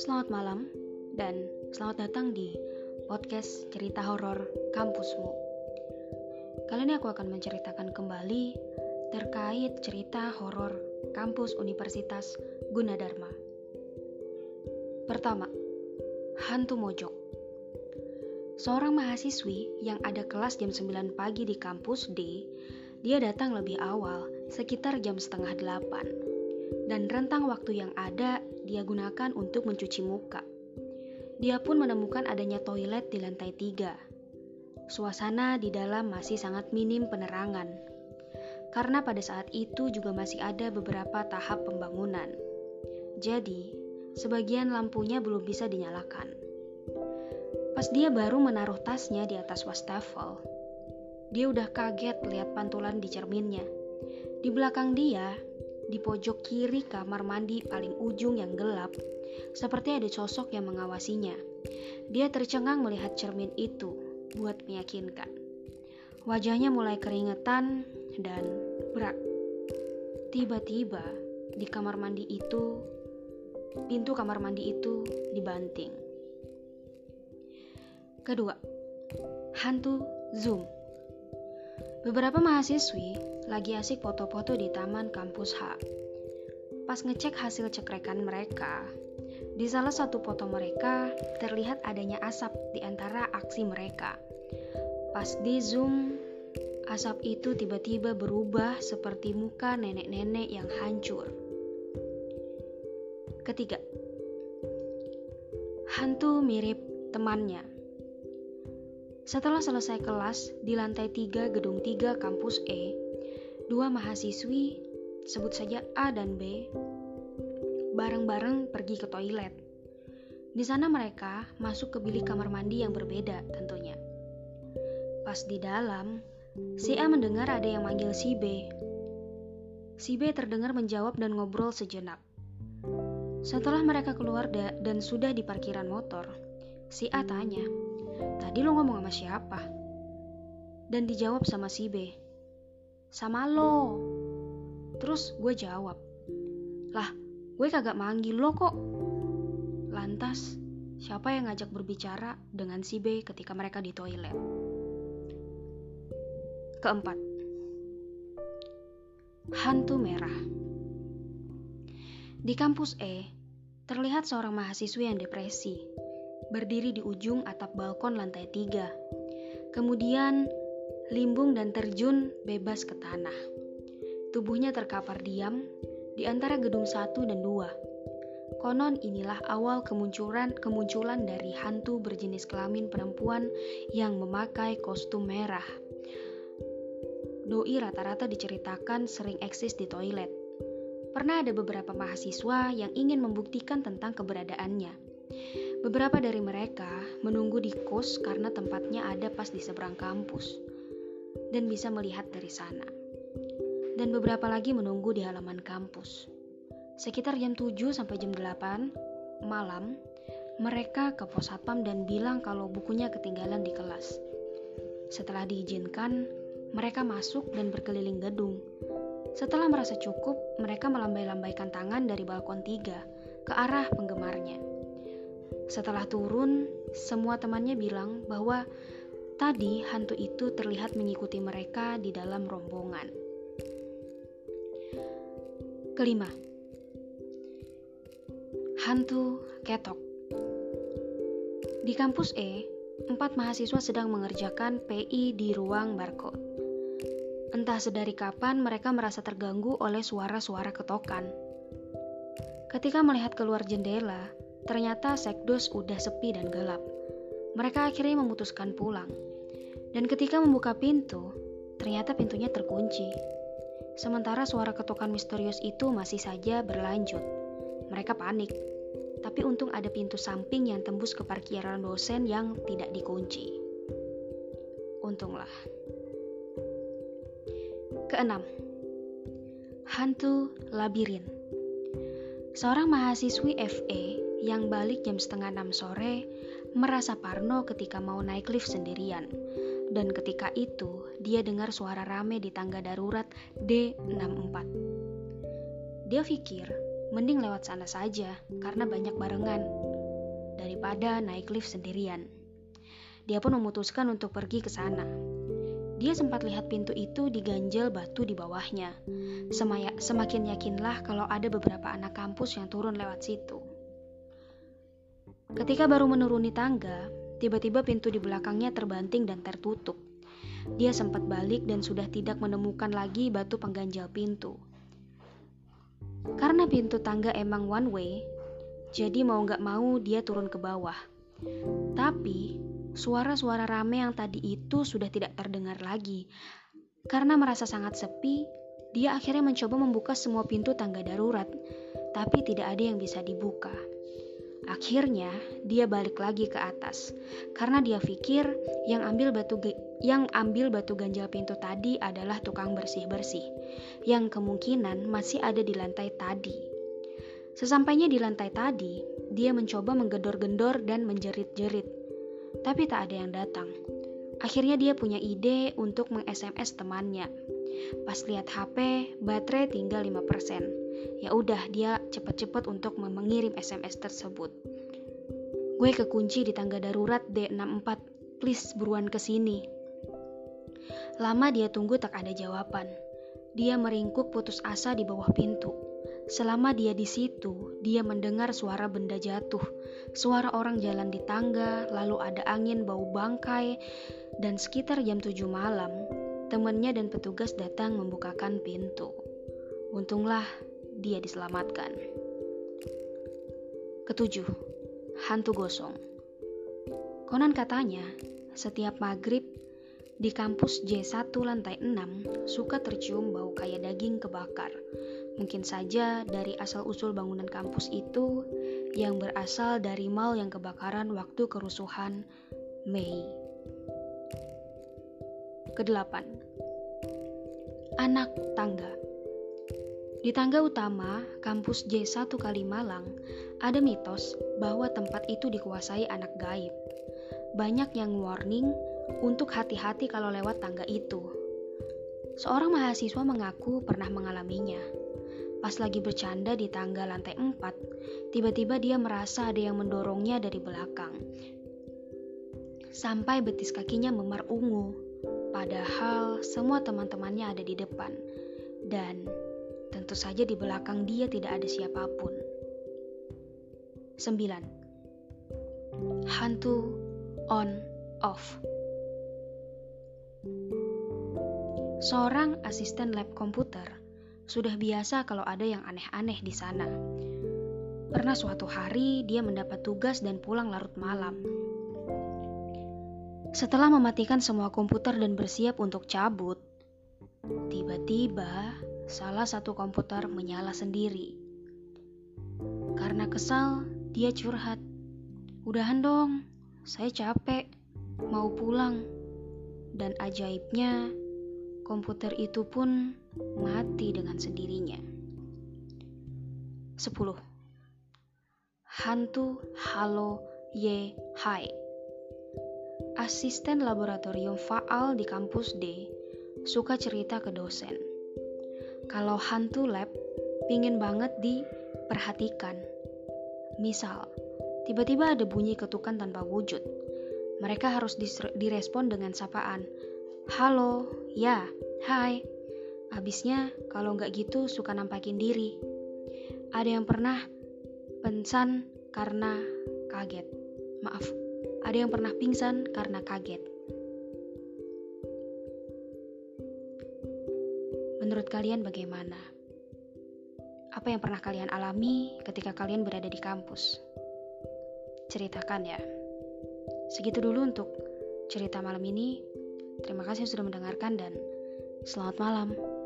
Selamat malam dan selamat datang di podcast cerita horor kampusmu. Kali ini aku akan menceritakan kembali terkait cerita horor kampus Universitas Gunadarma. Pertama, hantu mojok. Seorang mahasiswi yang ada kelas jam 9 pagi di kampus D, dia datang lebih awal sekitar jam 7:30. Dan rentang waktu yang ada dia gunakan untuk mencuci muka. Dia pun menemukan adanya toilet di lantai 3. Suasana di dalam masih sangat minim penerangan, karena pada saat itu juga masih ada beberapa tahap pembangunan. Jadi, sebagian lampunya belum bisa dinyalakan. Pas dia baru menaruh tasnya di atas wastafel, dia udah kaget lihat pantulan di cerminnya. Di belakang dia, di pojok kiri kamar mandi paling ujung yang gelap, seperti ada sosok yang mengawasinya. Dia tercengang melihat cermin itu buat meyakinkan. Wajahnya mulai keringetan dan berat. Tiba-tiba di kamar mandi itu, pintu kamar mandi itu dibanting. Kedua, hantu Zoom. Beberapa mahasiswi lagi asik foto-foto di taman kampus H. Pas ngecek hasil cekrekan mereka, di salah satu foto mereka terlihat adanya asap di antara aksi mereka. Pas di zoom, asap itu tiba-tiba berubah seperti muka nenek-nenek yang hancur. Ketiga, hantu mirip temannya. Setelah selesai kelas di lantai 3 gedung 3 kampus E, dua mahasiswi, sebut saja A dan B, bareng-bareng pergi ke toilet. Di sana mereka masuk ke bilik kamar mandi yang berbeda tentunya. Pas di dalam, si A mendengar ada yang manggil si B. Si B terdengar menjawab dan ngobrol sejenak. Setelah mereka keluar dan sudah di parkiran motor, si A tanya, "Tadi lo ngomong sama siapa?" Dan dijawab sama si B, "Sama lo." Terus gue jawab, "Lah, gue kagak manggil lo kok." Lantas, siapa yang ngajak berbicara dengan si B ketika mereka di toilet? Keempat, hantu merah. Di kampus E, terlihat seorang mahasiswi yang depresi, berdiri di ujung atap balkon lantai 3. Kemudian, limbung dan terjun bebas ke tanah. Tubuhnya terkapar diam di antara gedung 1 dan 2. Konon inilah awal kemunculan dari hantu berjenis kelamin perempuan yang memakai kostum merah. Doi rata-rata diceritakan sering eksis di toilet. Pernah ada beberapa mahasiswa yang ingin membuktikan tentang keberadaannya. Beberapa dari mereka menunggu di kos karena tempatnya ada pas di seberang kampus dan bisa melihat dari sana. Dan beberapa lagi menunggu di halaman kampus. Sekitar jam 7 sampai jam 8 malam, mereka ke pos satpam dan bilang kalau bukunya ketinggalan di kelas. Setelah diizinkan, mereka masuk dan berkeliling gedung. Setelah merasa cukup, mereka melambai-lambaikan tangan dari balkon 3 ke arah penggemarnya. Setelah turun, semua temannya bilang bahwa tadi hantu itu terlihat mengikuti mereka di dalam rombongan. Kelima, hantu ketok. Di kampus E, 4 mahasiswa sedang mengerjakan PI di ruang barcode. Entah sedari kapan mereka merasa terganggu oleh suara-suara ketokan. Ketika melihat keluar jendela, ternyata sekdos udah sepi dan gelap. Mereka akhirnya memutuskan pulang. Dan ketika membuka pintu, ternyata pintunya terkunci. Sementara suara ketukan misterius itu masih saja berlanjut. Mereka panik, tapi untung ada pintu samping yang tembus ke parkiran dosen yang tidak dikunci. Untunglah. Keenam, hantu labirin. Seorang mahasiswi FE yang balik jam 5:30 sore merasa parno ketika mau naik lift sendirian. Dan ketika itu, dia dengar suara rame di tangga darurat D64. Dia pikir, mending lewat sana saja, karena banyak barengan. daripada naik lift sendirian. Dia pun memutuskan untuk pergi ke sana. Dia sempat lihat pintu itu diganjal batu di bawahnya. Semakin yakinlah kalau ada beberapa anak kampus yang turun lewat situ. Ketika baru menuruni tangga, tiba-tiba pintu di belakangnya terbanting dan tertutup. Dia sempat balik dan sudah tidak menemukan lagi batu pengganjal pintu. Karena pintu tangga emang one way, jadi mau gak mau dia turun ke bawah. Tapi suara-suara rame yang tadi itu sudah tidak terdengar lagi. Karena merasa sangat sepi, dia akhirnya mencoba membuka semua pintu tangga darurat, tapi tidak ada yang bisa dibuka. Akhirnya, dia balik lagi ke atas, karena dia pikir yang ambil batu ganjal pintu tadi adalah tukang bersih-bersih, yang kemungkinan masih ada di lantai tadi. Sesampainya di lantai tadi, dia mencoba menggedor-gendor dan menjerit-jerit. Tapi tak ada yang datang. Akhirnya dia punya ide untuk meng-SMS temannya. Pas lihat HP, baterai tinggal 5%. Ya udah, dia cepet-cepet untuk mengirim SMS tersebut. Gue kekunci di tangga darurat D64. Please buruan kesini. Lama dia tunggu tak ada jawaban. Dia meringkuk putus asa di bawah pintu. Selama dia di situ, dia mendengar suara benda jatuh, suara orang jalan di tangga, lalu ada angin bau bangkai, dan sekitar jam 7 malam, temannya dan petugas datang membukakan pintu. Untunglah dia diselamatkan. Ketujuh, hantu gosong. Conan katanya, setiap maghrib, di kampus J1 lantai 6 suka tercium bau kayak daging kebakar. Mungkin saja dari asal-usul bangunan kampus itu yang berasal dari mal yang kebakaran waktu kerusuhan Mei. Kedelapan, anak tangga. Di tangga utama kampus J1 Kalimalang ada mitos bahwa tempat itu dikuasai anak gaib. Banyak yang warning untuk hati-hati kalau lewat tangga itu. Seorang mahasiswa mengaku pernah mengalaminya. Pas lagi bercanda di tangga lantai 4, tiba-tiba dia merasa ada yang mendorongnya dari belakang. Sampai betis kakinya memar ungu, padahal semua teman-temannya ada di depan. Dan tentu saja di belakang dia tidak ada siapapun. 9. Hantu on off. Seorang asisten lab komputer sudah biasa kalau ada yang aneh-aneh di sana. Pernah suatu hari dia mendapat tugas dan pulang larut malam. Setelah mematikan semua komputer dan bersiap untuk cabut, tiba-tiba salah satu komputer menyala sendiri. Karena kesal, dia curhat. "Udahan dong, saya capek, mau pulang." Dan ajaibnya, komputer itu pun mati dengan sendirinya. 10. Hantu Halo Ye Hai. Asisten laboratorium faal di kampus D suka cerita ke dosen kalau hantu lab pingin banget diperhatikan. Misal, tiba-tiba ada bunyi ketukan tanpa wujud. Mereka harus direspon dengan sapaan. "Halo, ya, hai." Abisnya kalau nggak gitu suka nampakin diri. Ada yang pernah pingsan karena kaget. Ada yang pernah pingsan karena kaget. Menurut kalian bagaimana? Apa yang pernah kalian alami ketika kalian berada di kampus? Ceritakan ya. Segitu dulu untuk cerita malam ini. Terima kasih sudah mendengarkan dan selamat malam.